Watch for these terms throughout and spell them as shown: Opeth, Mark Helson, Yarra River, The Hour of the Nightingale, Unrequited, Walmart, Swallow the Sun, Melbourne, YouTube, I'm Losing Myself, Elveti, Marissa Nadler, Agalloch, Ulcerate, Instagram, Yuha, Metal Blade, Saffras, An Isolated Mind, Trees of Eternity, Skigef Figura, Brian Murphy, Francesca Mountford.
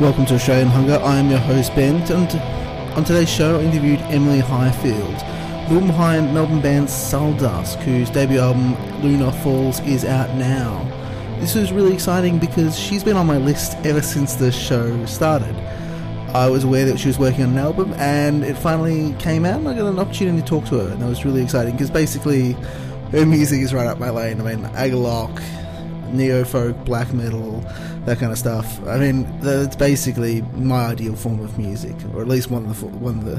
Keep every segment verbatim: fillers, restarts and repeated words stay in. Welcome to Australian Hunger. I am your host Ben, and on today's show I interviewed Emily Highfield, the woman behind Melbourne band Sulldusk, whose debut album Lunar Falls is out now. This was really exciting because she's been on my list ever since the show started. I was aware that she was working on an album and it finally came out, and I got an opportunity to talk to her, and that was really exciting because basically her music is right up my lane. I mean, Agalloch, neo-folk, black metal, that kind of stuff. I mean, that's basically my ideal form of music, or at least one of the one of the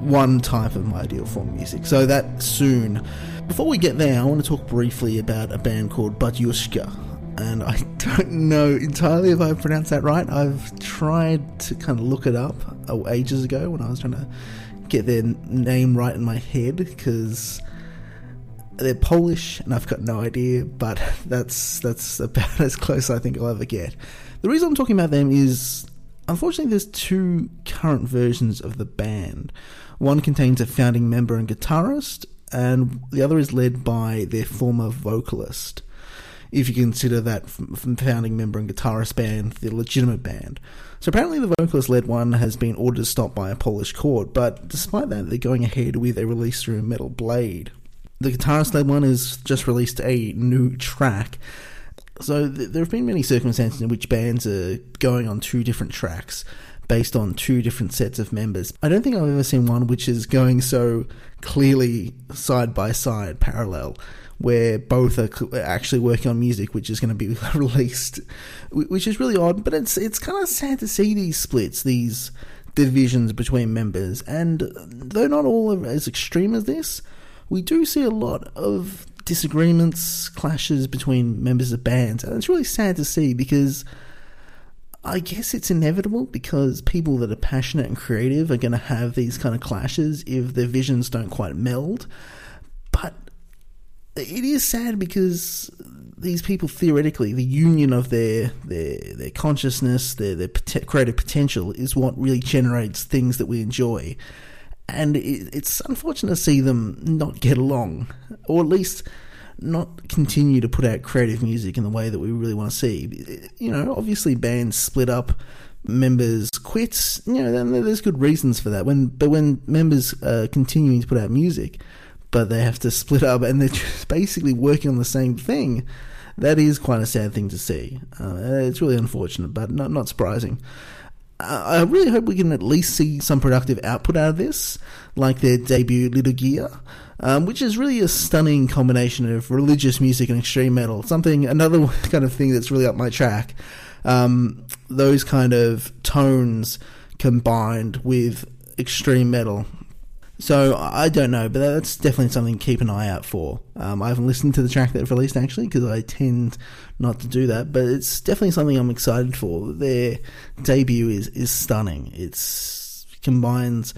one type of my ideal form of music. So that soon. Before we get there, I want to talk briefly about a band called Batyushka, and I don't know entirely if I pronounced that right. I've tried to kind of look it up ages ago when I was trying to get their name right in my head, because they're Polish, and I've got no idea, but that's that's about as close I think I'll ever get. The reason I'm talking about them is, unfortunately, there's two current versions of the band. One contains a founding member and guitarist, and the other is led by their former vocalist, if you consider that founding member and guitarist band the legitimate band. So apparently the vocalist-led one has been ordered to stop by a Polish court, but despite that, they're going ahead with a release through Metal Blade. The guitarist-led one has just released a new track. So th- there have been many circumstances in which bands are going on two different tracks based on two different sets of members. I don't think I've ever seen one which is going so clearly side-by-side parallel, where both are actually working on music which is going to be released, which is really odd, but it's it's kind of sad to see these splits, these divisions between members. And though not all are as extreme as this, we do see a lot of disagreements, clashes between members of bands, and it's really sad to see, because I guess it's inevitable, because people that are passionate and creative are going to have these kind of clashes if their visions don't quite meld. But it is sad because these people, theoretically, the union of their their, their consciousness, their, their creative potential is what really generates things that we enjoy. And it's unfortunate to see them not get along, or at least not continue to put out creative music in the way that we really want to see. You know, obviously bands split up, members quit, you know, there's good reasons for that. When But when members are continuing to put out music, but they have to split up and they're just basically working on the same thing, that is quite a sad thing to see. Uh, it's really unfortunate, but not, not surprising. I really hope we can at least see some productive output out of this, like their debut Little Gear, um, which is really a stunning combination of religious music and extreme metal. Something, another kind of thing that's really up my track. Um, those kind of tones combined with extreme metal. So I don't know, but that's definitely something to keep an eye out for. Um, I haven't listened to the track they've released, actually, because I tend not to do that, but it's definitely something I'm excited for. Their debut is, is stunning. It's combines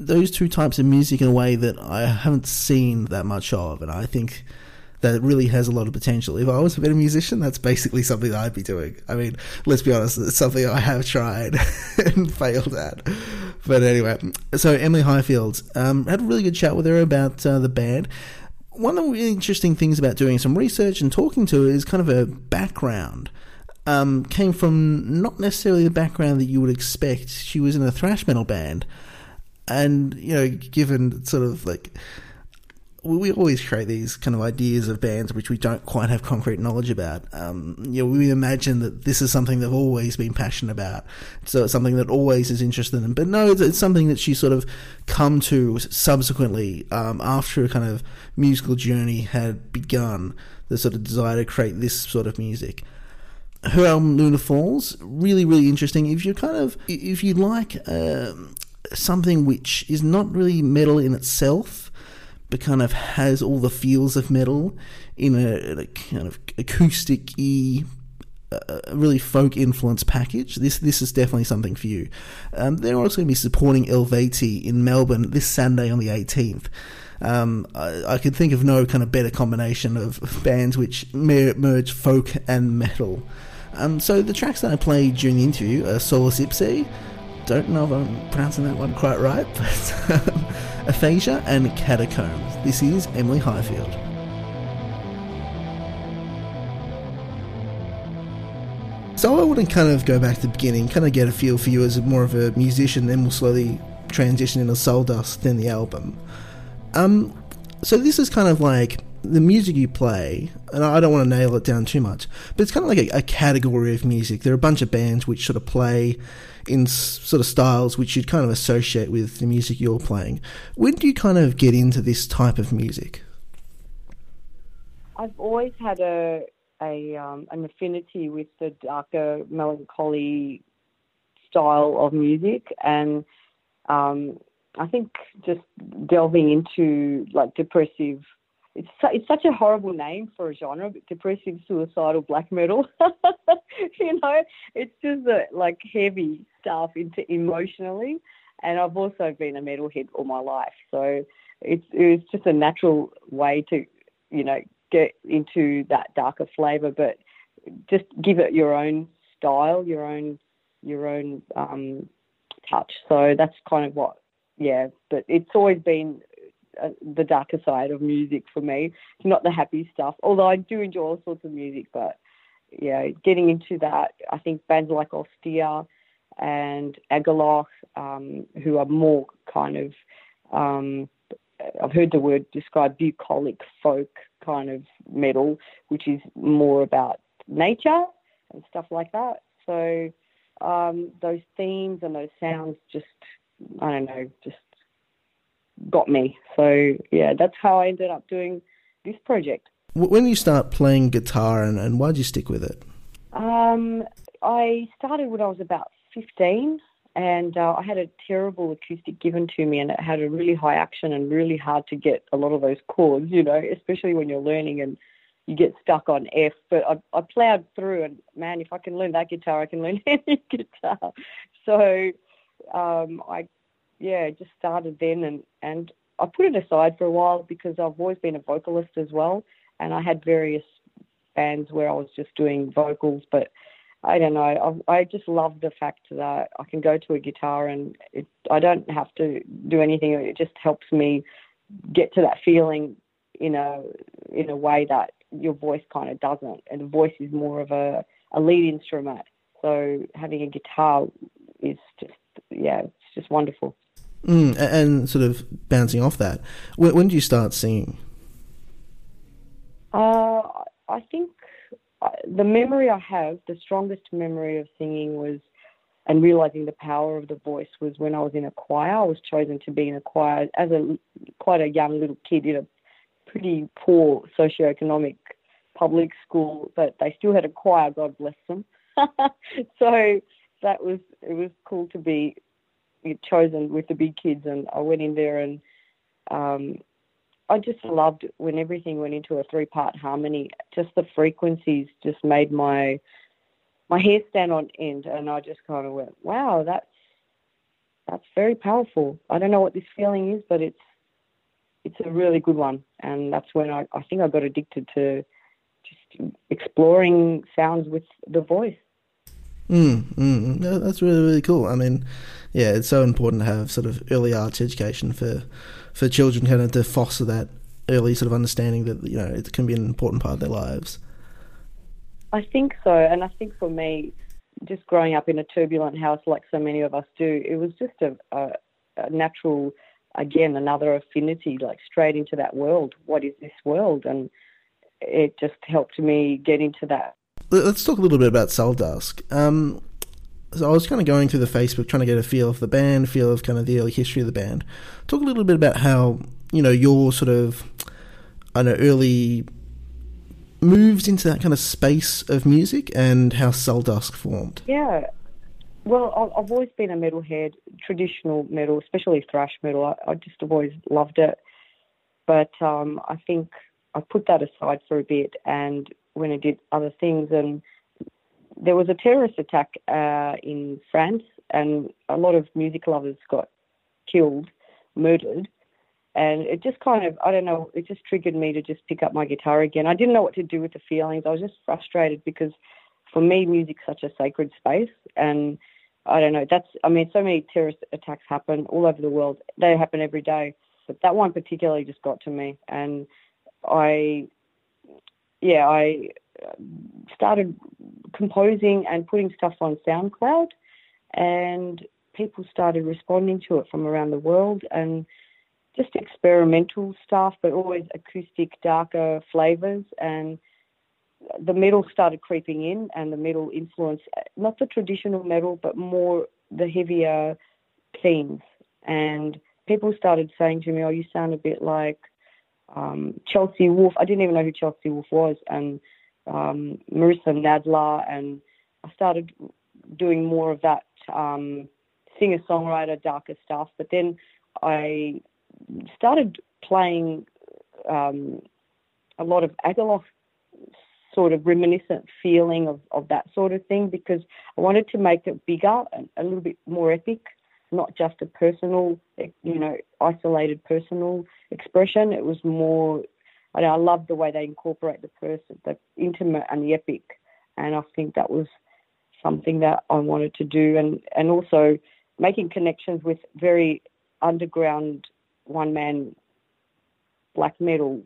those two types of music in a way that I haven't seen that much of, and I think that it really has a lot of potential. If I was a better musician, that's basically something that I'd be doing. I mean, let's be honest, it's something I have tried and failed at. But anyway, so Emily Highfield, um, had a really good chat with her about uh, the band. One of the interesting things about doing some research and talking to her is kind of her background. Um, came from not necessarily the background that you would expect. She was in a thrash metal band, and, you know, given sort of like, we always create these kind of ideas of bands which we don't quite have concrete knowledge about. Um, you know, we imagine that this is something they've always been passionate about, so it's something that always is interested in them. But no, it's, it's something that she sort of come to subsequently, um, after a kind of musical journey had begun, the sort of desire to create this sort of music. Her album Lunar Falls, really, really interesting. If you kind of, if you like um, something which is not really metal in itself, but kind of has all the feels of metal in a, a kind of acoustic-y, uh, really folk-influence package, this this is definitely something for you. Um, they're also going to be supporting Elveti in Melbourne this Sunday on the eighteenth. Um, I, I could think of no kind of better combination of bands which mer- merge folk and metal. Um, so the tracks that I played during the interview are Solus Ipsi, don't know if I'm pronouncing that one quite right, but um, Aphasia and Catacombs. This is Emily Highfield. So I want to kind of go back to the beginning, kind of get a feel for you as more of a musician, then we'll slowly transition into Sulldusk, then the album. Um, so this is kind of like the music you play, and I don't want to nail it down too much, but it's kind of like a, a category of music. There are a bunch of bands which sort of play in s- sort of styles which you'd kind of associate with the music you're playing. When do you kind of get into this type of music? I've always had a, a um, an affinity with the darker, melancholy style of music, and um, I think just delving into like depressive. It's su- it's such a horrible name for a genre, but depressive, suicidal, black metal. You know, it's just a, like heavy stuff into emotionally. And I've also been a metalhead all my life, so it's it's just a natural way to, you know, get into that darker flavour, but just give it your own style, your own your own um, touch. So that's kind of what, yeah. But it's always been uh, the darker side of music for me. It's not the happy stuff, although I do enjoy all sorts of music. But yeah, getting into that, I think bands like Austere and Agalloch, um, who are more kind of um, I've heard the word described, bucolic folk kind of metal, which is more about nature and stuff like that. So um, those themes and those sounds just, I don't know, just got me. So, yeah, that's how I ended up doing this project. When did you start playing guitar, and, and why did you stick with it? Um, I started when I was about fifteen. And uh, I had a terrible acoustic given to me, and it had a really high action and really hard to get a lot of those chords, you know, especially when you're learning and you get stuck on F. But I, I ploughed through, and man, if I can learn that guitar, I can learn any guitar. So um, I, yeah, just started then, and, and I put it aside for a while because I've always been a vocalist as well, and I had various bands where I was just doing vocals, but I don't know. I, I just love the fact that I can go to a guitar and it, I don't have to do anything. It just helps me get to that feeling in a in a way that your voice kind of doesn't. And the voice is more of a, a lead instrument. So having a guitar is just, yeah, it's just wonderful. Mm, and sort of bouncing off that, when, when did you start singing? Uh, I think... The memory I have, the strongest memory of singing was, and realising the power of the voice, was when I was in a choir. I was chosen to be in a choir as a quite a young little kid in a pretty poor socioeconomic public school, but they still had a choir, God bless them. So that was, it was cool to be chosen with the big kids, and I went in there and um I just loved when everything went into a three-part harmony. Just the frequencies just made my my hair stand on end, and I just kind of went, wow, that's that's very powerful. I don't know what this feeling is, but it's it's a really good one. And that's when I, I think I got addicted to just exploring sounds with the voice. Mm, mm, no, that's really, really cool. I mean, yeah, it's so important to have sort of early arts education for for children, kind of to foster that early sort of understanding that, you know, it can be an important part of their lives. I think so, and I think for me, just growing up in a turbulent house like so many of us do, it was just a, a, a natural, again, another affinity, like straight into that world. What is this world? And it just helped me get into that. Let's talk a little bit about Sulldusk. Um, so I was kind of going through the Facebook, trying to get a feel of the band, feel of kind of the early history of the band. Talk a little bit about how, you know, your sort of, I don't know, early moves into that kind of space of music and how Sulldusk formed. Yeah. Well, I've always been a metalhead, traditional metal, especially thrash metal. I just have always loved it. But um, I think I put that aside for a bit, and when I did other things, and there was a terrorist attack uh, in France, and a lot of music lovers got killed, murdered, and it just kind of, I don't know, it just triggered me to just pick up my guitar again. I didn't know what to do with the feelings. I was just frustrated because for me, music's such a sacred space, and I don't know, that's, I mean, so many terrorist attacks happen all over the world. They happen every day, but that one particularly just got to me, and I... Yeah, I started composing and putting stuff on SoundCloud, and people started responding to it from around the world, and just experimental stuff, but always acoustic, darker flavours. And the metal started creeping in, and the metal influence, not the traditional metal, but more the heavier themes. And people started saying to me, oh, you sound a bit like um, Chelsea Wolfe. I didn't even know who Chelsea Wolfe was, and um, Marissa Nadler. And I started doing more of that um, singer-songwriter, darker stuff. But then I started playing um, a lot of Agalloch, sort of reminiscent feeling of, of that sort of thing, because I wanted to make it bigger and a little bit more epic, not just a personal, you know, isolated personal expression. It was more, I know, I love the way they incorporate the person, the intimate and the epic. And I think that was something that I wanted to do. And, and also making connections with very underground one-man black metal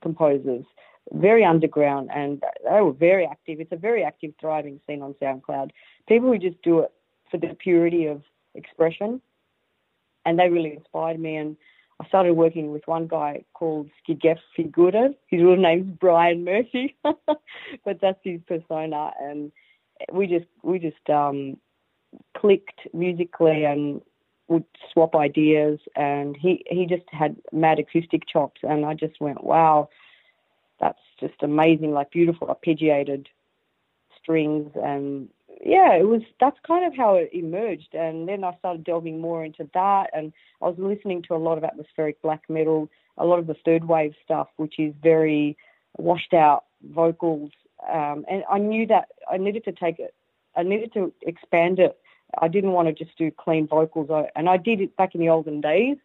composers, very underground, and they were very active. It's a very active, thriving scene on SoundCloud. People who just do it for the purity of expression, and they really inspired me. And I started working with one guy called Skigef Figura. His real name's Brian Murphy, but that's his persona. And we just we just um, clicked musically and would swap ideas. And he he just had mad acoustic chops, and I just went, wow. That's just amazing, like beautiful arpeggiated strings. And yeah, it was, that's kind of how it emerged. And then I started delving more into that, and I was listening to a lot of atmospheric black metal, a lot of the third wave stuff, which is very washed out vocals. Um, and I knew that I needed to take it, I needed to expand it. I didn't want to just do clean vocals. I, and I did it back in the olden days.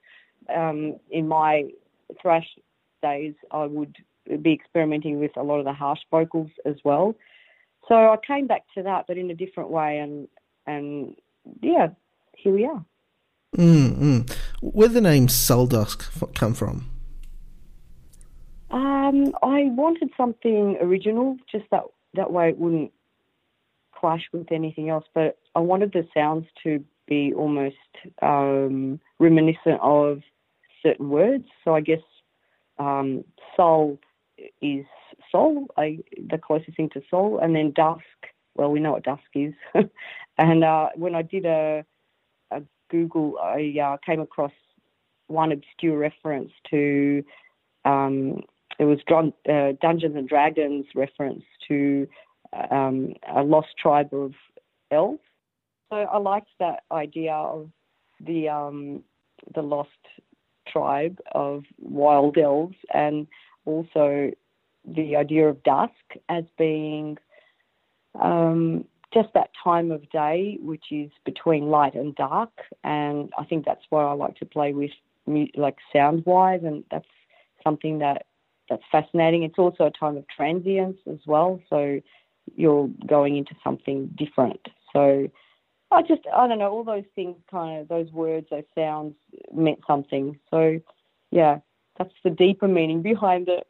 Um, in my thrash days, I would be experimenting with a lot of the harsh vocals as well. So I came back to that, but in a different way, and and yeah, here we are. Mm-hmm. Where did the name Sulldusk come from? Um, I wanted something original, just that that way it wouldn't clash with anything else, but I wanted the sounds to be almost um, reminiscent of certain words. So I guess um, soul is soul, I, the closest thing to soul, and then dusk, well, we know what dusk is. And uh, when I did a, a Google, I uh, came across one obscure reference to, um, it was Dun- uh, Dungeons and Dragons reference to um, a lost tribe of elves. So I liked that idea of the um, the lost tribe of wild elves, and also the idea of dusk as being um, just that time of day which is between light and dark. And I think that's what I like to play with, like sound-wise, and that's something that, that's fascinating. It's also a time of transience as well, so you're going into something different. So I just, I don't know, all those things kind of, those words, those sounds meant something. So, yeah, that's the deeper meaning behind it.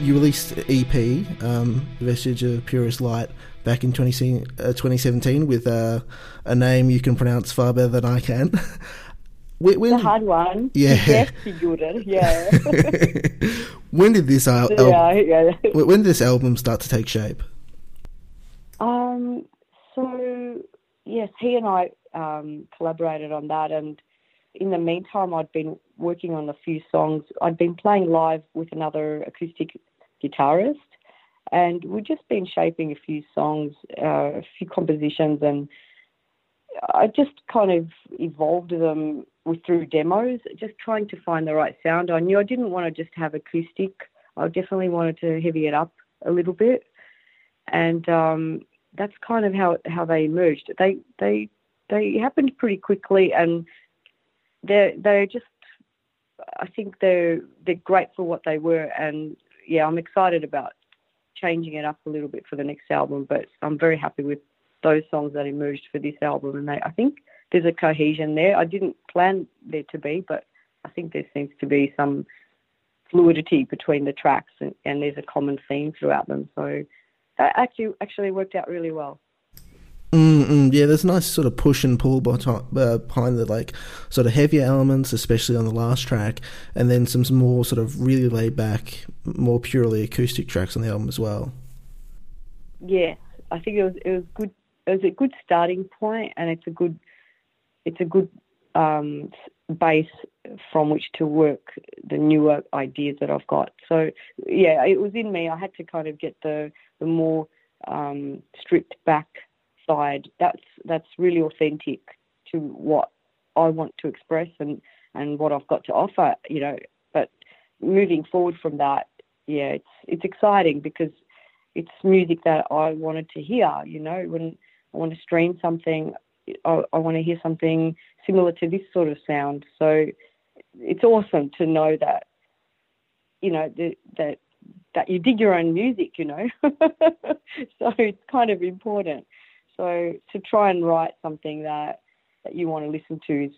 you released E P, um, Vestige of Purest Light, back in twenty seventeen with uh, a name you can pronounce far better than I can. when, when the hard did, one. Yeah. Skigef Figura, yeah. When did this al- al- yeah, yeah, yeah. When did this album start to take shape? Um. So yes, he and I um, collaborated on that, and in the meantime, I'd been working on a few songs. I'd been playing live with another acoustic guitarist, and we'd just been shaping a few songs, uh, a few compositions, and I just kind of evolved them through demos, just trying to find the right sound. I knew I didn't want to just have acoustic. I definitely wanted to heavy it up a little bit, and um, that's kind of how how they emerged. They they they happened pretty quickly, and They're, they're just, I think they're, they're great for what they were. And, yeah, I'm excited about changing it up a little bit for the next album, but I'm very happy with those songs that emerged for this album. And they, I think there's a cohesion there. I didn't plan there to be, but I think there seems to be some fluidity between the tracks, and, and there's a common theme throughout them. So that actually, actually worked out really well. Mm-mm, yeah, there's a nice sort of push and pull behind the like sort of heavier elements, especially on the last track, and then some more sort of really laid back, more purely acoustic tracks on the album as well. Yeah, I think it was it was good. It was a good starting point, and it's a good it's a good um, base from which to work the newer ideas that I've got. So yeah, it was in me. I had to kind of get the the more um, stripped back side that's that's really authentic to what I want to express and and what I've got to offer, you know. But moving forward from that, yeah, it's it's exciting because it's music that I wanted to hear, you know. When I want to stream something, I, I want to hear something similar to this sort of sound. So it's awesome to know that, you know, that that, that you dig your own music, you know. So it's kind of important. So to try and write something that, that you want to listen to is,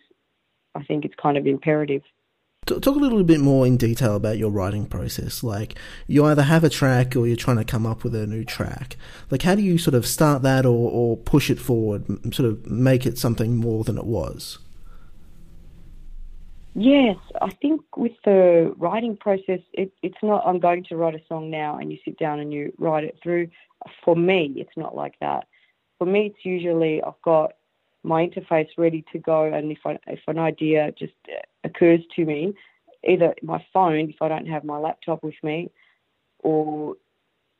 I think it's kind of imperative. Talk a little bit more in detail about your writing process. Like, you either have a track or you're trying to come up with a new track. Like, how do you sort of start that or, or push it forward, sort of make it something more than it was? Yes, I think with the writing process, it, it's not I'm going to write a song now and you sit down and you write it through. For me, it's not like that. For me, it's usually I've got my interface ready to go, and if I, if an idea just occurs to me, either my phone, if I don't have my laptop with me, or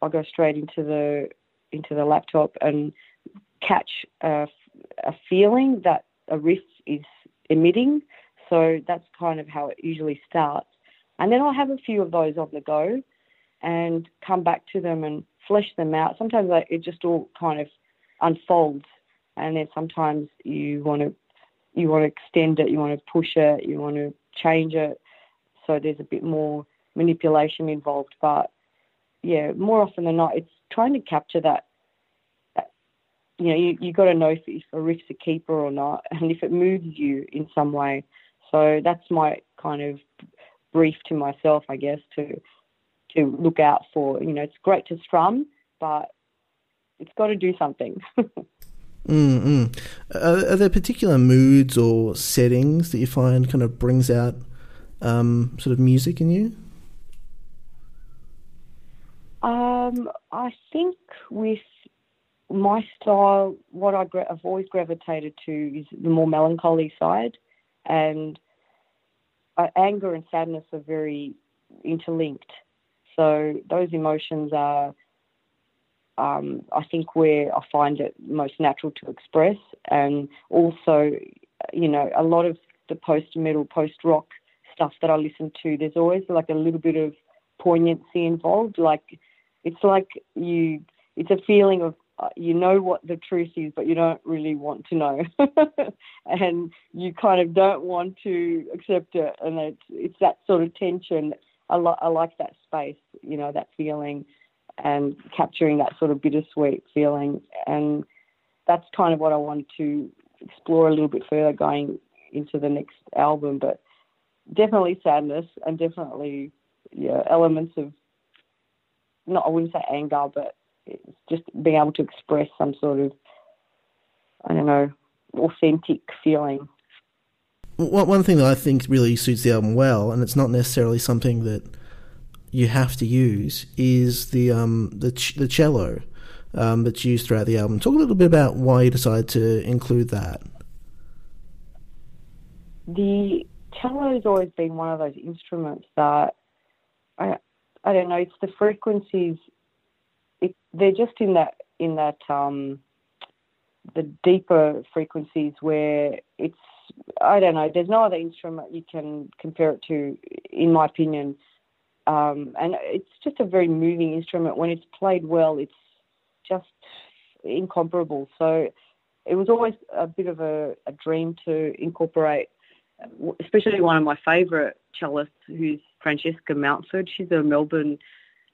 I go straight into the into the laptop and catch a, a feeling that a riff is emitting. So that's kind of how it usually starts. And then I'll have a few of those on the go and come back to them and flesh them out. Sometimes I, it just all kind of unfolds, and then sometimes you want to you want to extend it, you want to push it, you want to change it, so there's a bit more manipulation involved. But yeah, more often than not, it's trying to capture that, that you know, you, you got to know if, if a riff's a keeper or not, and if it moves you in some way. So that's my kind of brief to myself, I guess, to to look out for. You know, it's great to strum, but it's got to do something. mm are, are there particular moods or settings that you find kind of brings out um, sort of music in you? Um, I think with my style, what I gra- I've always gravitated to is the more melancholy side, and uh, anger and sadness are very interlinked. So those emotions are Um, I think where I find it most natural to express. And also, you know, a lot of the post-metal, post-rock stuff that I listen to, there's always like a little bit of poignancy involved. Like, it's like you, it's a feeling of, uh, you know what the truth is, but you don't really want to know. And you kind of don't want to accept it. And it's, it's that sort of tension. I, li- I like that space, you know, that feeling, and capturing that sort of bittersweet feeling. And that's kind of what I wanted to explore a little bit further going into the next album. But definitely sadness, and definitely, yeah, elements of not, I wouldn't say anger, but it's just being able to express some sort of, I don't know, authentic feeling. One thing that I think really suits the album well, and it's not necessarily something that you have to use, is the um, the, ch- the cello um, that's used throughout the album. Talk a little bit about why you decided to include that. The cello's always been one of those instruments that, I I don't know, it's the frequencies. It, they're just in that in that um, the deeper frequencies where it's, I don't know, there's no other instrument you can compare it to, in my opinion. Um, and it's just a very moving instrument. When it's played well, it's just incomparable. So it was always a bit of a, a dream to incorporate, especially one of my favourite cellists, who's Francesca Mountford. She's a Melbourne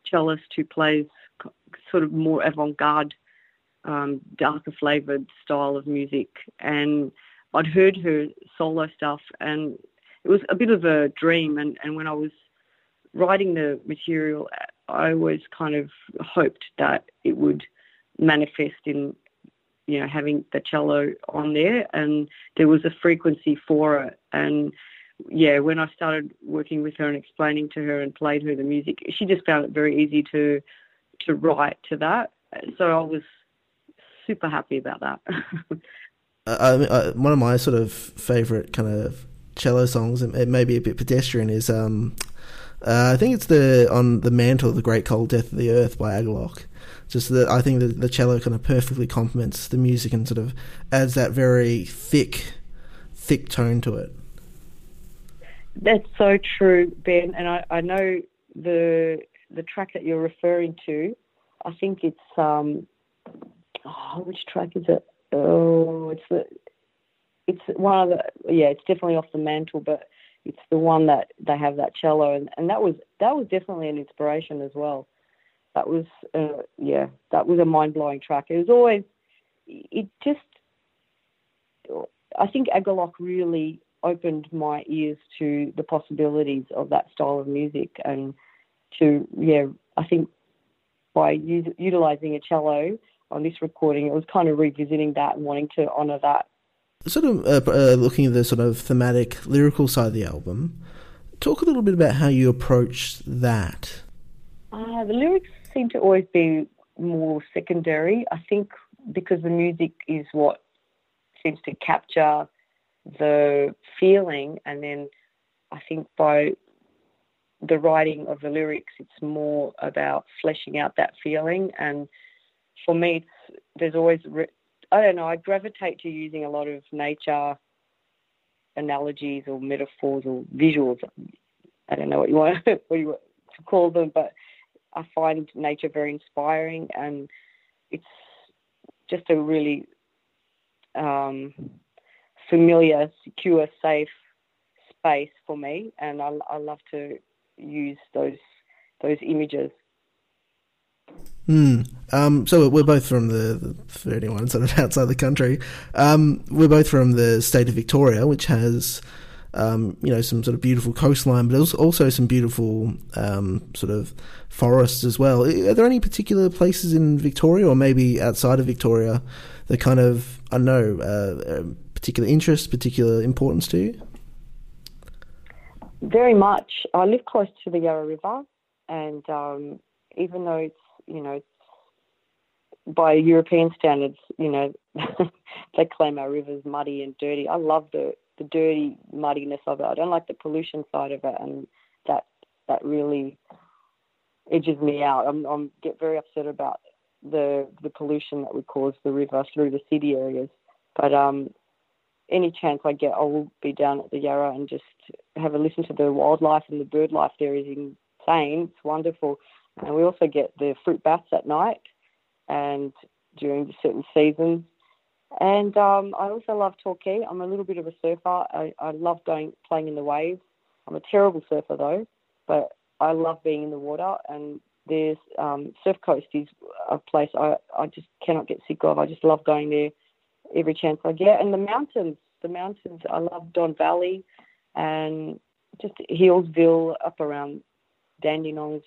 cellist who plays sort of more avant-garde, um, darker flavoured style of music. And I'd heard her solo stuff, and it was a bit of a dream. And, and when I was writing the material, I always kind of hoped that it would manifest in, you know, having the cello on there, and there was a frequency for it. And yeah, when I started working with her and explaining to her and played her the music, she just found it very easy to to write to that. So I was super happy about that. Uh, one of my sort of favourite kind of cello songs, and it may be a bit pedestrian, is um, uh, I think it's the on the mantle of the Great Cold Death of the Earth by Agalloch. Just that I think the, the cello kind of perfectly complements the music and sort of adds that very thick, thick tone to it. That's so true, Ben. And I, I know the the track that you're referring to. I think it's um, oh, which track is it? Oh, it's the, it's one of the, yeah, it's definitely off the mantle, but it's the one that they have that cello, and, and that was that was definitely an inspiration as well. That was, uh, yeah, that was a mind-blowing track. It was always, it just, I think Agalloch really opened my ears to the possibilities of that style of music, and to, yeah, I think by u- utilising a cello on this recording, it was kind of revisiting that and wanting to honour that. Sort of uh, uh, looking at the sort of thematic, lyrical side of the album, talk a little bit about how you approached that. Uh, the lyrics seem to always be more secondary, I think, because the music is what seems to capture the feeling, and then I think by the writing of the lyrics, it's more about fleshing out that feeling. And for me, it's, there's always, I don't know, I gravitate to using a lot of nature analogies or metaphors or visuals. I don't know what you want to, what you want to call them, but I find nature very inspiring, and it's just a really um, familiar, secure, safe space for me, and I, I love to use those those images. Hmm. Um, so we're both from the, for anyone sort of outside the country, um, we're both from the state of Victoria, which has, um, you know, some sort of beautiful coastline, but also some beautiful um, sort of forests as well. Are there any particular places in Victoria, or maybe outside of Victoria, that kind of, I don't know, uh, particular interest, particular importance to you? Very much. I live close to the Yarra River, and um, even though it's, you know, by European standards, you know, they claim our river's muddy and dirty. I love the, the dirty muddiness of it. I don't like the pollution side of it, and that that really edges me out. I'm, I'm get very upset about the the pollution that would cause the river through the city areas. But um, any chance I get, I will be down at the Yarra and just have a listen to the wildlife, and the bird life there is insane. It's wonderful. And we also get the fruit baths at night and during certain seasons. And um, I also love Torquay. I'm a little bit of a surfer. I, I love going playing in the waves. I'm a terrible surfer, though, but I love being in the water. And there's um, Surf Coast is a place I, I just cannot get sick of. I just love going there every chance I get. And the mountains, the mountains. I love Don Valley and just Hillsville up around Dandenong.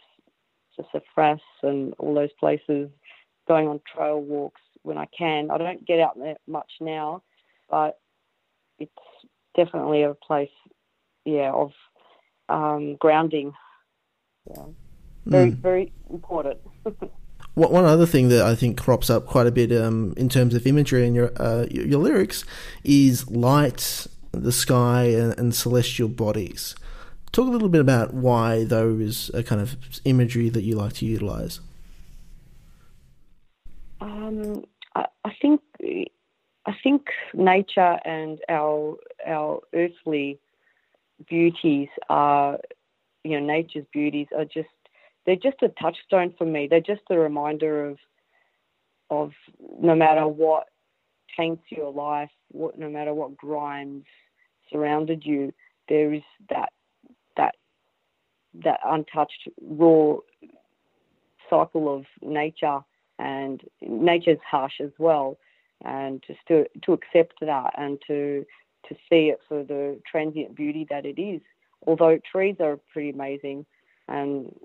to Saffras and all those places, going on trail walks when I can. I don't get out there much now, but it's definitely a place, yeah, of um, grounding. Yeah. Very, mm. very important. One other thing that I think crops up quite a bit um, in terms of imagery in your, uh, your your lyrics is light, the sky, and, and celestial bodies. Talk a little bit about why those are kind of imagery that you like to utilise. Um, I, I think I think nature and our our earthly beauties are, you know, nature's beauties are just. They're just a touchstone for me. They're just a reminder of, of no matter what taints your life, what, no matter what grinds surrounded you, there is that that that untouched raw cycle of nature, and nature's harsh as well. And just to to accept that and to to see it for the transient beauty that it is. Although trees are pretty amazing, and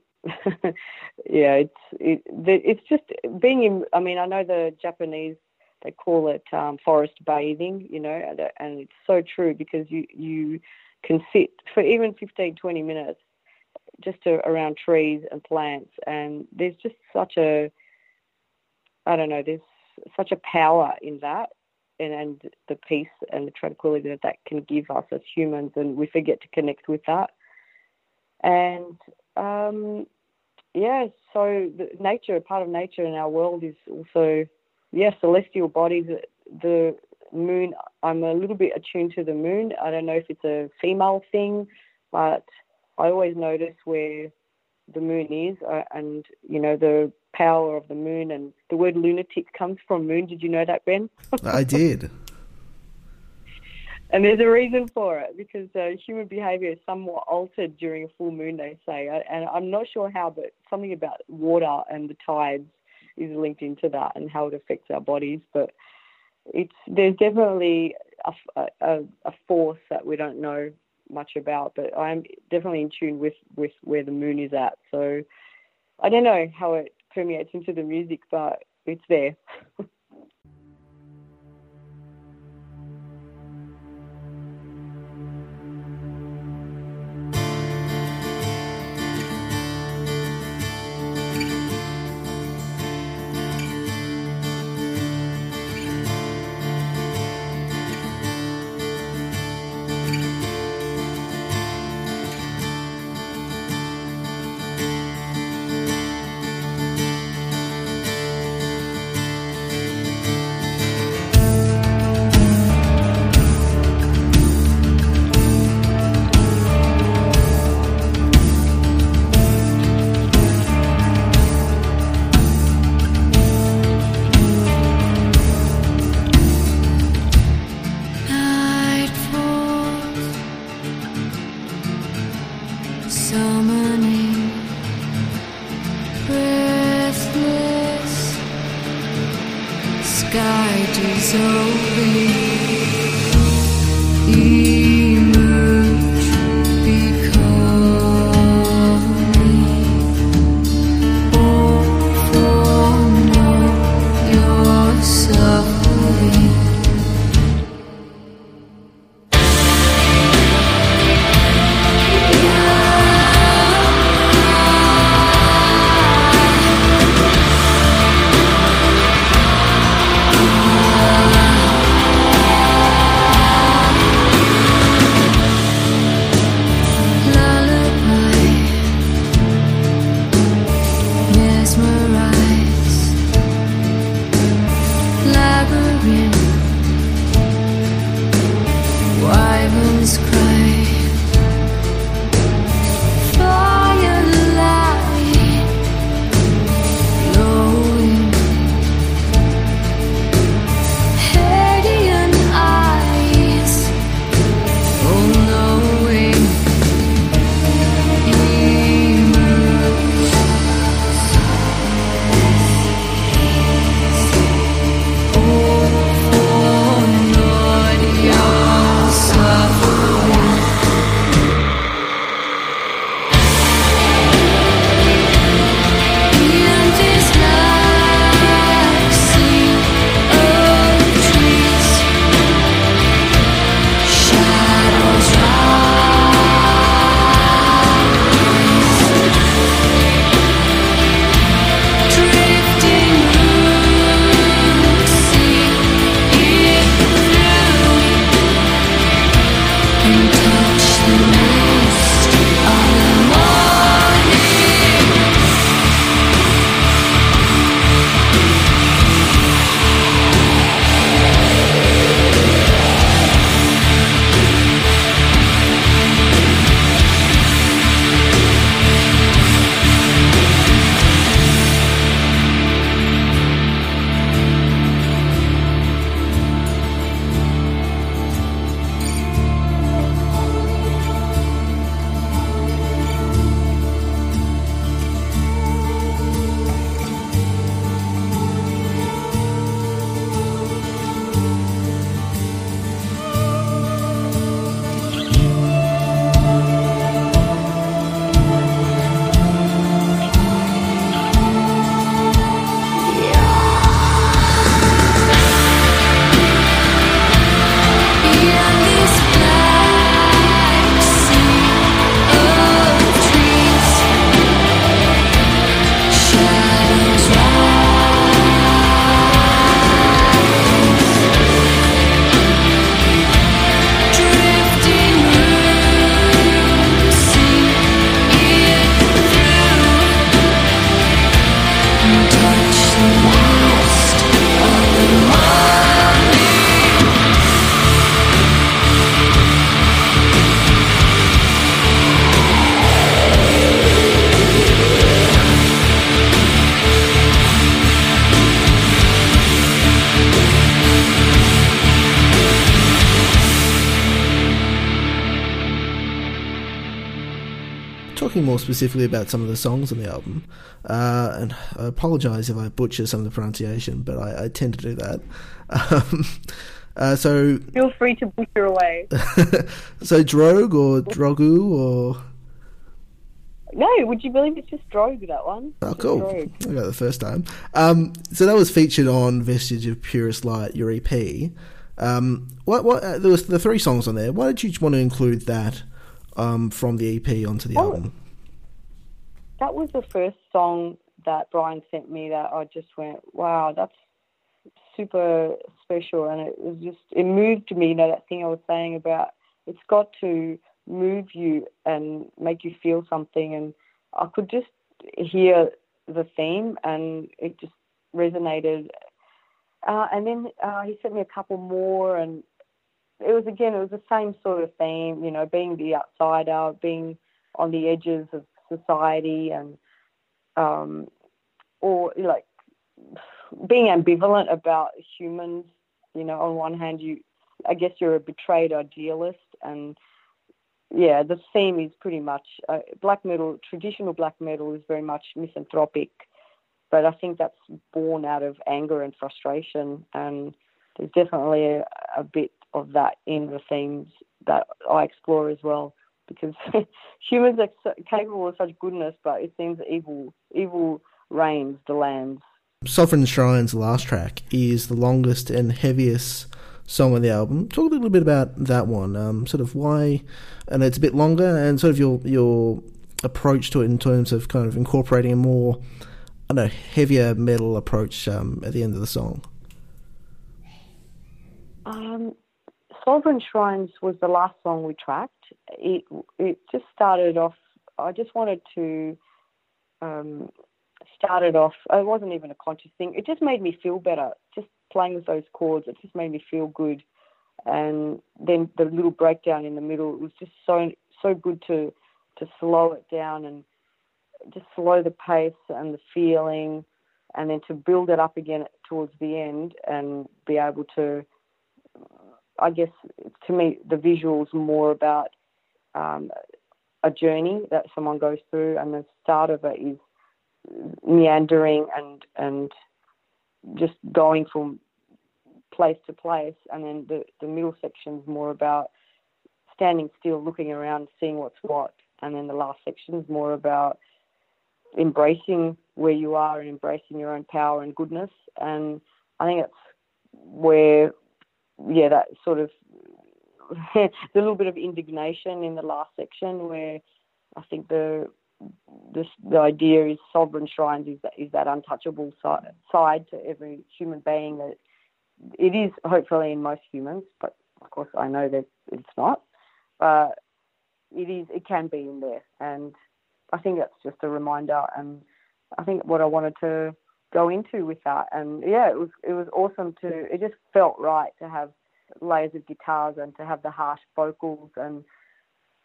yeah, it's it, it's just being in, I mean, I know the Japanese, they call it um, forest bathing, you know, and, and it's so true, because you, you can sit for even fifteen, twenty minutes just to, around trees and plants, and there's just such a, I don't know, there's such a power in that, and, and the peace and the tranquility that that can give us as humans, and we forget to connect with that. And um yeah, so the nature, part of nature in our world is also, yeah, celestial bodies. The moon, I'm a little bit attuned to the moon. I don't know if it's a female thing, but I always notice where the moon is, and, you know, the power of the moon, and the word lunatic comes from moon. Did you know that, Ben? I did. And there's a reason for it, because uh, human behaviour is somewhat altered during a full moon, they say. And I'm not sure how, but something about water and the tides is linked into that, and how it affects our bodies. But it's there's definitely a, a, a force that we don't know much about, but I'm definitely in tune with, with where the moon is at. So I don't know how it permeates into the music, but it's there. more specifically about some of the songs on the album, uh, and I apologise if I butcher some of the pronunciation, but I, I tend to do that. Um, uh, so feel free to butcher away. So Drogue or Drogu or... No, would you believe it's just Drogue, that one? Oh, just cool. Drogue. I got it the first time. Um, so that was featured on Vestige of Purest Light, your E P. Um, what, what, uh, there was the three songs on there. Why did you want to include that um, from the E P onto the oh, album? That was the first song that Brian sent me that I just went, wow, that's super special. And it was just, it moved me, you know, that thing I was saying about it's got to move you and make you feel something, and I could just hear the theme and it just resonated. Uh, and then uh, he sent me a couple more, and it was, again, it was the same sort of theme, you know, being the outsider, being on the edges of society, and um, or like being ambivalent about humans, you know. On one hand, you, I guess you're a betrayed idealist, and yeah, the theme is pretty much uh, black metal. Traditional black metal is very much misanthropic, but I think that's born out of anger and frustration, and there's definitely a, a bit of that in the themes that I explore as well, because humans are so capable of such goodness, but it seems evil, evil reigns the lands. Sovereign Shrine's last track is the longest and heaviest song on the album. Talk a little bit about that one, um, sort of why, and it's a bit longer, and sort of your your approach to it in terms of kind of incorporating a more, I don't know, heavier metal approach um, at the end of the song. Um, Sovereign Shrines was the last song we tracked. It it just started off, I just wanted to um, start it off, it wasn't even a conscious thing, it just made me feel better, just playing with those chords, it just made me feel good. And then the little breakdown in the middle, it was just so so good to to slow it down and just slow the pace and the feeling, and then to build it up again towards the end and be able to, I guess, to me, the visuals more about um, a journey that someone goes through, and the start of it is meandering and and just going from place to place, and then the, the middle section's more about standing still, looking around, seeing what's what, and then the last section's more about embracing where you are and embracing your own power and goodness. And I think that's where, yeah, that sort of the little bit of indignation in the last section, where I think the This, the idea is Sovereign Shrines is that, is that untouchable side, side to every human being that it is, hopefully, in most humans, but of course I know that it's not, but it is, it can be in there. And I think that's just a reminder, and I think what I wanted to go into with that. And yeah, it was it was awesome to, it just felt right to have layers of guitars and to have the harsh vocals and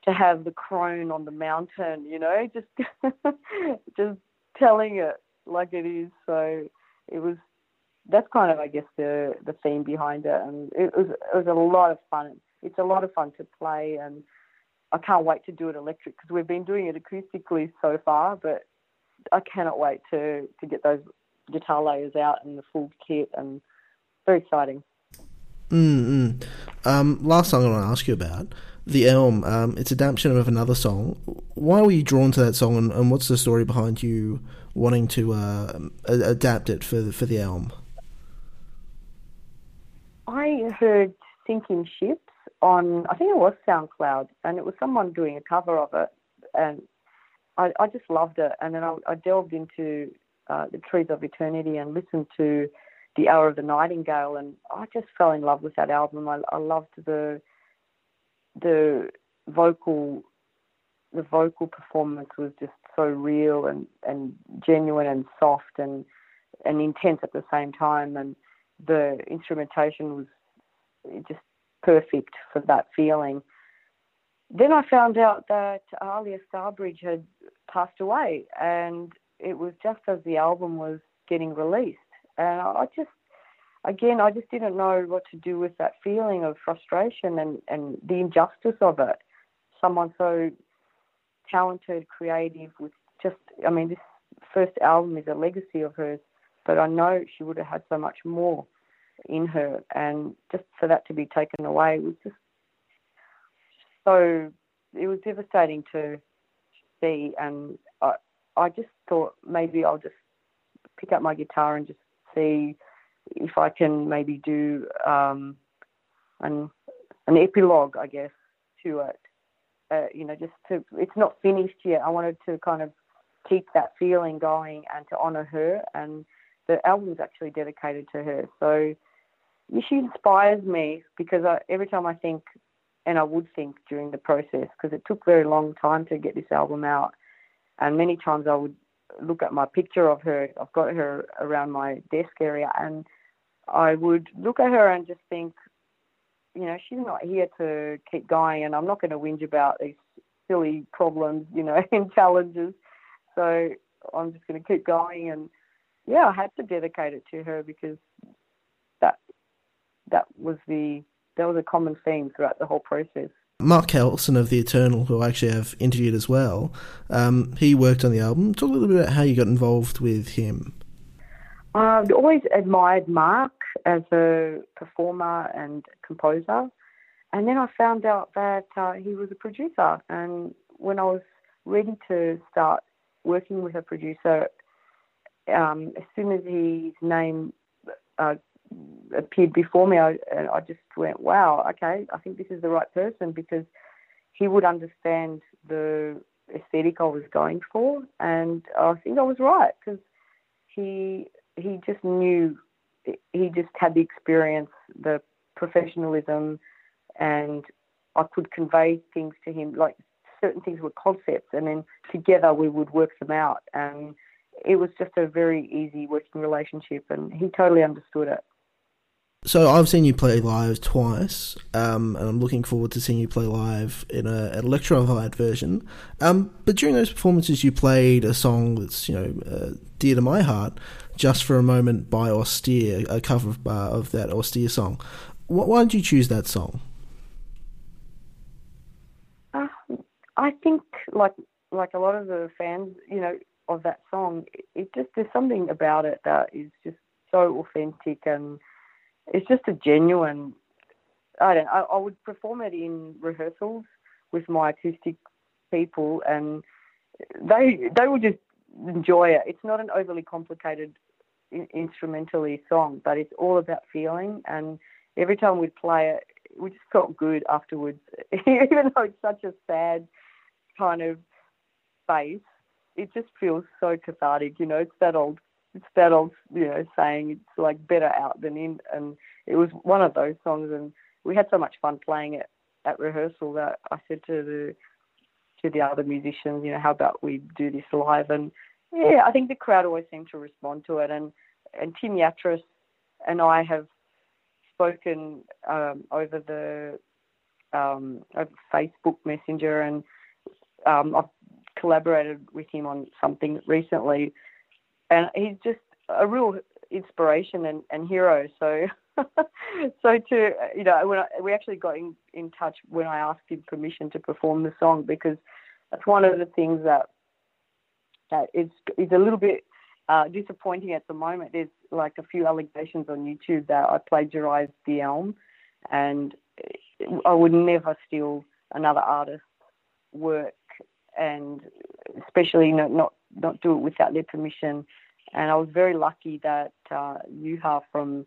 to have the crone on the mountain, you know, just just telling it like it is. So it was, that's kind of, I guess, the the theme behind it, and it was it was a lot of fun. It's a lot of fun to play, and I can't wait to do it electric, because we've been doing it acoustically so far, but I cannot wait to to get those guitar layers out and the full kit, and very exciting. Mm. Um, last song I want to ask you about, The Elm. Um, it's adaptation of another song. Why were you drawn to that song, and, and what's the story behind you wanting to uh, adapt it for the, for The Elm? I heard Sinking Ships on, I think it was SoundCloud, and it was someone doing a cover of it, and I, I just loved it. And then I, I delved into uh, the Trees of Eternity and listened to The Hour of the Nightingale, and I just fell in love with that album. I, I loved the the vocal the vocal performance was just so real and, and genuine and soft and and intense at the same time, and the instrumentation was just perfect for that feeling. Then I found out that Alia Starbridge had passed away, and it was just as the album was getting released, and I just Again, I just didn't know what to do with that feeling of frustration and, and the injustice of it. Someone so talented, creative, with just, I mean, this first album is a legacy of hers, but I know she would have had so much more in her, and just for that to be taken away was just so, it was devastating to see, and I, I just thought maybe I'll just pick up my guitar and just see if I can maybe do um, an, an epilogue, I guess, to it. Uh, you know, just to, it's not finished yet. I wanted to kind of keep that feeling going and to honour her, and the album's actually dedicated to her. So she inspires me because I, every time I think, and I would think during the process, because it took a very long time to get this album out, and many times I would look at my picture of her. I've got her around my desk area, and I would look at her and just think, you know, she's not here to keep going, and I'm not going to whinge about these silly problems, you know, and challenges. So I'm just going to keep going. And, yeah, I had to dedicate it to her because that that was the that was a common theme throughout the whole process. Mark Helson of The Eternal, who I actually have interviewed as well, um, he worked on the album. Talk a little bit about how you got involved with him. I've always admired Mark as a performer and composer, and then I found out that uh, he was a producer, and when I was ready to start working with a producer, um, as soon as his name uh, appeared before me, I, I just went, wow, okay, I think this is the right person, because he would understand the aesthetic I was going for, and I think I was right, because he he just knew. He just had the experience, the professionalism, and I could convey things to him, like certain things were concepts, and then together we would work them out. And it was just a very easy working relationship, and he totally understood it. So I've seen you play live twice, um, and I'm looking forward to seeing you play live in a, an electrified version. Um, but during those performances, you played a song that's, you know, uh, dear to my heart, Just for a Moment by Austere, a cover of, uh, of that Austere song. Why, why did you choose that song? Uh, I think, like like a lot of the fans, you know, of that song, it just, there's something about it that is just so authentic, and it's just a genuine, I don't know, I, I would perform it in rehearsals with my acoustic people, and they they would just enjoy it. It's not an overly complicated in, instrumentally song, but it's all about feeling, and every time we'd play it, we just felt good afterwards. Even though it's such a sad kind of space, it just feels so cathartic, you know, it's that old It's that old, you know, saying it's like better out than in, and it was one of those songs, and we had so much fun playing it at rehearsal that I said to the to the other musicians, you know, how about we do this live? And yeah, I think the crowd always seemed to respond to it, and and Tim Yatris and I have spoken um, over the um, over Facebook Messenger, and um, I've collaborated with him on something recently. And he's just a real inspiration and, and hero. So, so to you know, when I, we actually got in, in touch when I asked him permission to perform the song, because that's one of the things that that is is a little bit uh, disappointing at the moment. There's like a few allegations on YouTube that I plagiarized the Elm, and I would never steal another artist's work, and especially not. not not do it without their permission. And I was very lucky that uh, Yuha from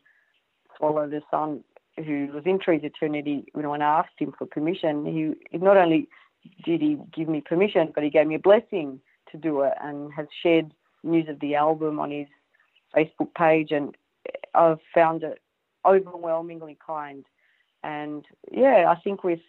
Swallow the Sun, who was in Trees of Eternity, you know, when I asked him for permission, he not only did he give me permission, but he gave me a blessing to do it, and has shared news of the album on his Facebook page, and I've found it overwhelmingly kind. And, yeah, I think with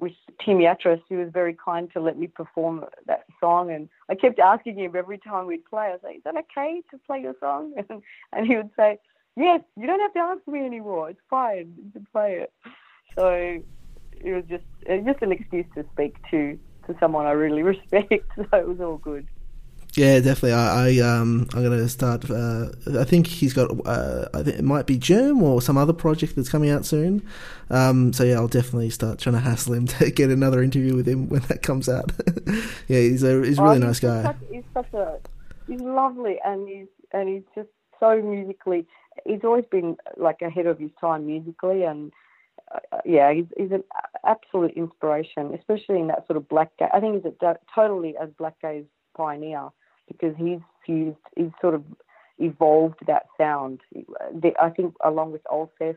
with Tim Yatris, he was very kind to let me perform that song, and I kept asking him every time we'd play, I was like, is that okay to play your song? And, and he would say, yes, you don't have to ask me anymore, it's fine, you can play it. So it was just it was just an excuse to speak to, to someone I really respect, so it was all good. Yeah, definitely. I, I um, I'm going to start. Uh, I think he's got. Uh, I think it might be Germ or some other project that's coming out soon. Um, so yeah, I'll definitely start trying to hassle him to get another interview with him when that comes out. Yeah, he's a he's a really oh, he's nice guy. Such, he's such a he's lovely, and he's and he's just so musically. He's always been like ahead of his time musically, and uh, yeah, he's, he's an absolute inspiration, especially in that sort of black gaze. I think he's a, totally as black gaze pioneer. Because he's fused, he's sort of evolved that sound. I think along with Ulcerate,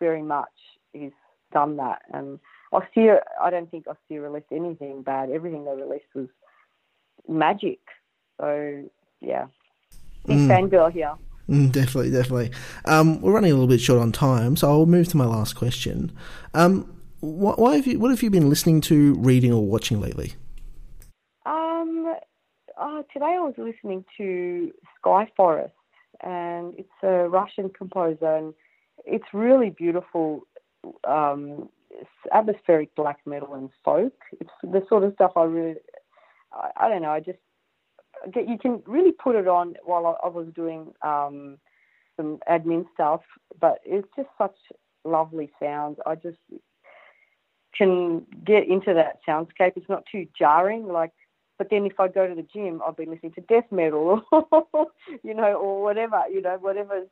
very much he's done that. And Austere, I don't think Austere released anything bad. Everything they released was magic. So yeah, big mm. fangirl here. Mm, definitely, definitely. Um, we're running a little bit short on time, so I'll move to my last question. Um, what, why have you? What have you been listening to, reading, or watching lately? Um. Oh, today I was listening to Skyforest, and it's a Russian composer, and it's really beautiful, um, atmospheric black metal and folk. It's the sort of stuff I really, I, I don't know, I just, get, you can really put it on while I, I was doing um, some admin stuff, but it's just such lovely sounds. I just can get into that soundscape. It's not too jarring, like, but then if I go to the gym, I'll be listening to death metal, or, you know, or whatever, you know, whatever's,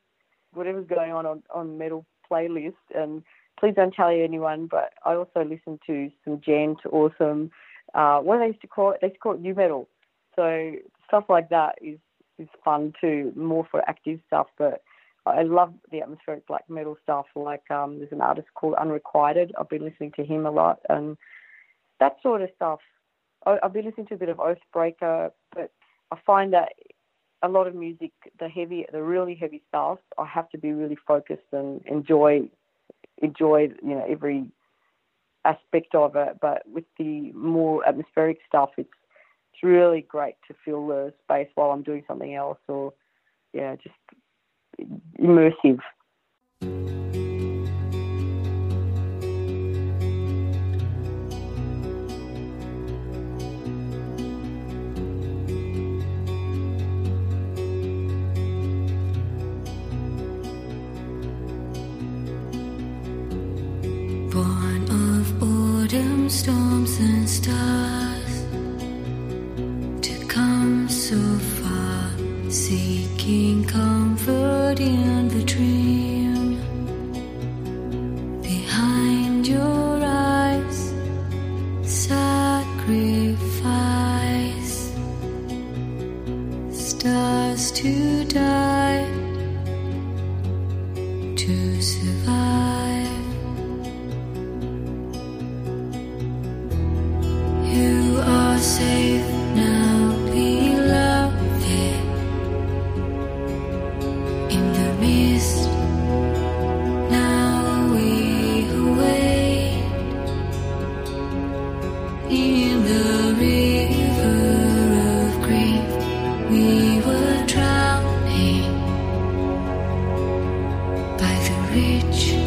whatever's going on, on on metal playlists. And please don't tell anyone, but I also listen to some gent or some, uh, what do they used to call it? They used to call it new metal. So stuff like that is, is fun too, more for active stuff. But I love the atmospheric black metal stuff. Like um, there's an artist called Unrequited. I've been listening to him a lot and that sort of stuff. I've been listening to a bit of Oathbreaker, but I find that a lot of music, the heavy, the really heavy stuff, I have to be really focused and enjoy, enjoy, you know, every aspect of it. But with the more atmospheric stuff, it's it's really great to fill the space while I'm doing something else, or yeah, just immersive. Storms and stars to come so far, seeking comfort in the dream. Behind your eyes, sacrifice stars to die, to survive. Reach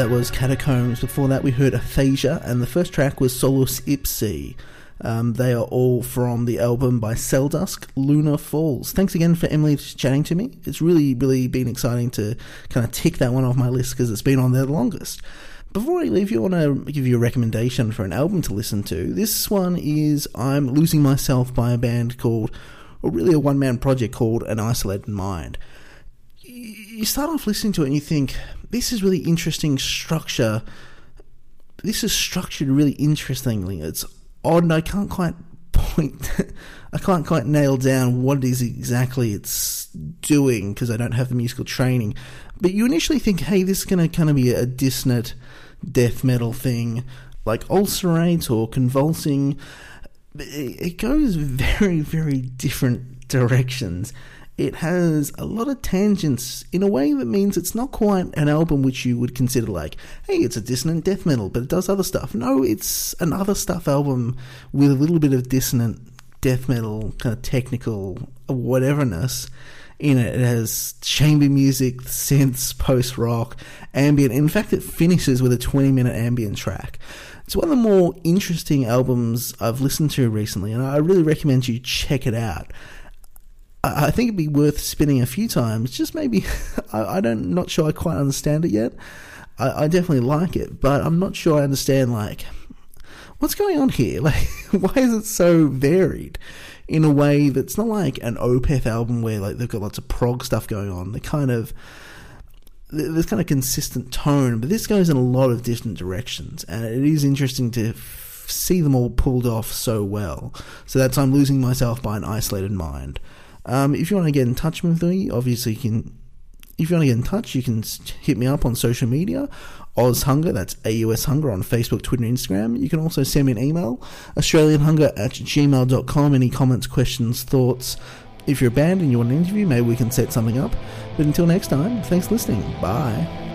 that was Catacombs. Before that we heard Aphasia, and the first track was Solus Ipsi. Um, they are all from the album by Sulldusk, Lunar Falls. Thanks again for Emily chatting to me. It's really, really been exciting to kind of tick that one off my list because it's been on there the longest. Before I leave you, I want to give you a recommendation for an album to listen to. This one is I'm Losing Myself by a band called, or really a one-man project called An Isolated Mind. You start off listening to it and you think, this is really interesting structure. This is structured really interestingly. It's odd, and I can't quite point, I can't quite nail down what it is exactly it's doing because I don't have the musical training. But you initially think, hey, this is going to kind of be a dissonant death metal thing, like Ulcerate or Convulsing. It goes very, very different directions. It has a lot of tangents in a way that means it's not quite an album which you would consider like, hey, it's a dissonant death metal, but it does other stuff. No, it's an other stuff album with a little bit of dissonant death metal, kind of technical whateverness in it. It has chamber music, synths, post-rock, ambient. In fact, it finishes with a twenty-minute ambient track. It's one of the more interesting albums I've listened to recently, and I really recommend you check it out. I think it'd be worth spinning a few times. Just maybe, I, I don't, not sure I quite understand it yet. I, I definitely like it, but I'm not sure I understand, like, what's going on here? Like, why is it so varied in a way that's not like an Opeth album where, like, they've got lots of prog stuff going on. They're kind of, there's kind of consistent tone, but this goes in a lot of different directions, and it is interesting to f- see them all pulled off so well. So that's I'm Losing Myself by An Isolated Mind. Um, if you want to get in touch with me, obviously you can. If you want to get in touch, you can hit me up on social media, AusHunger, that's A U S Hunger, on Facebook, Twitter, and Instagram. You can also send me an email, australianhunger at gmail dot com. Any comments, questions, thoughts. If you're a band and you want an interview, maybe we can set something up. But until next time, thanks for listening. Bye.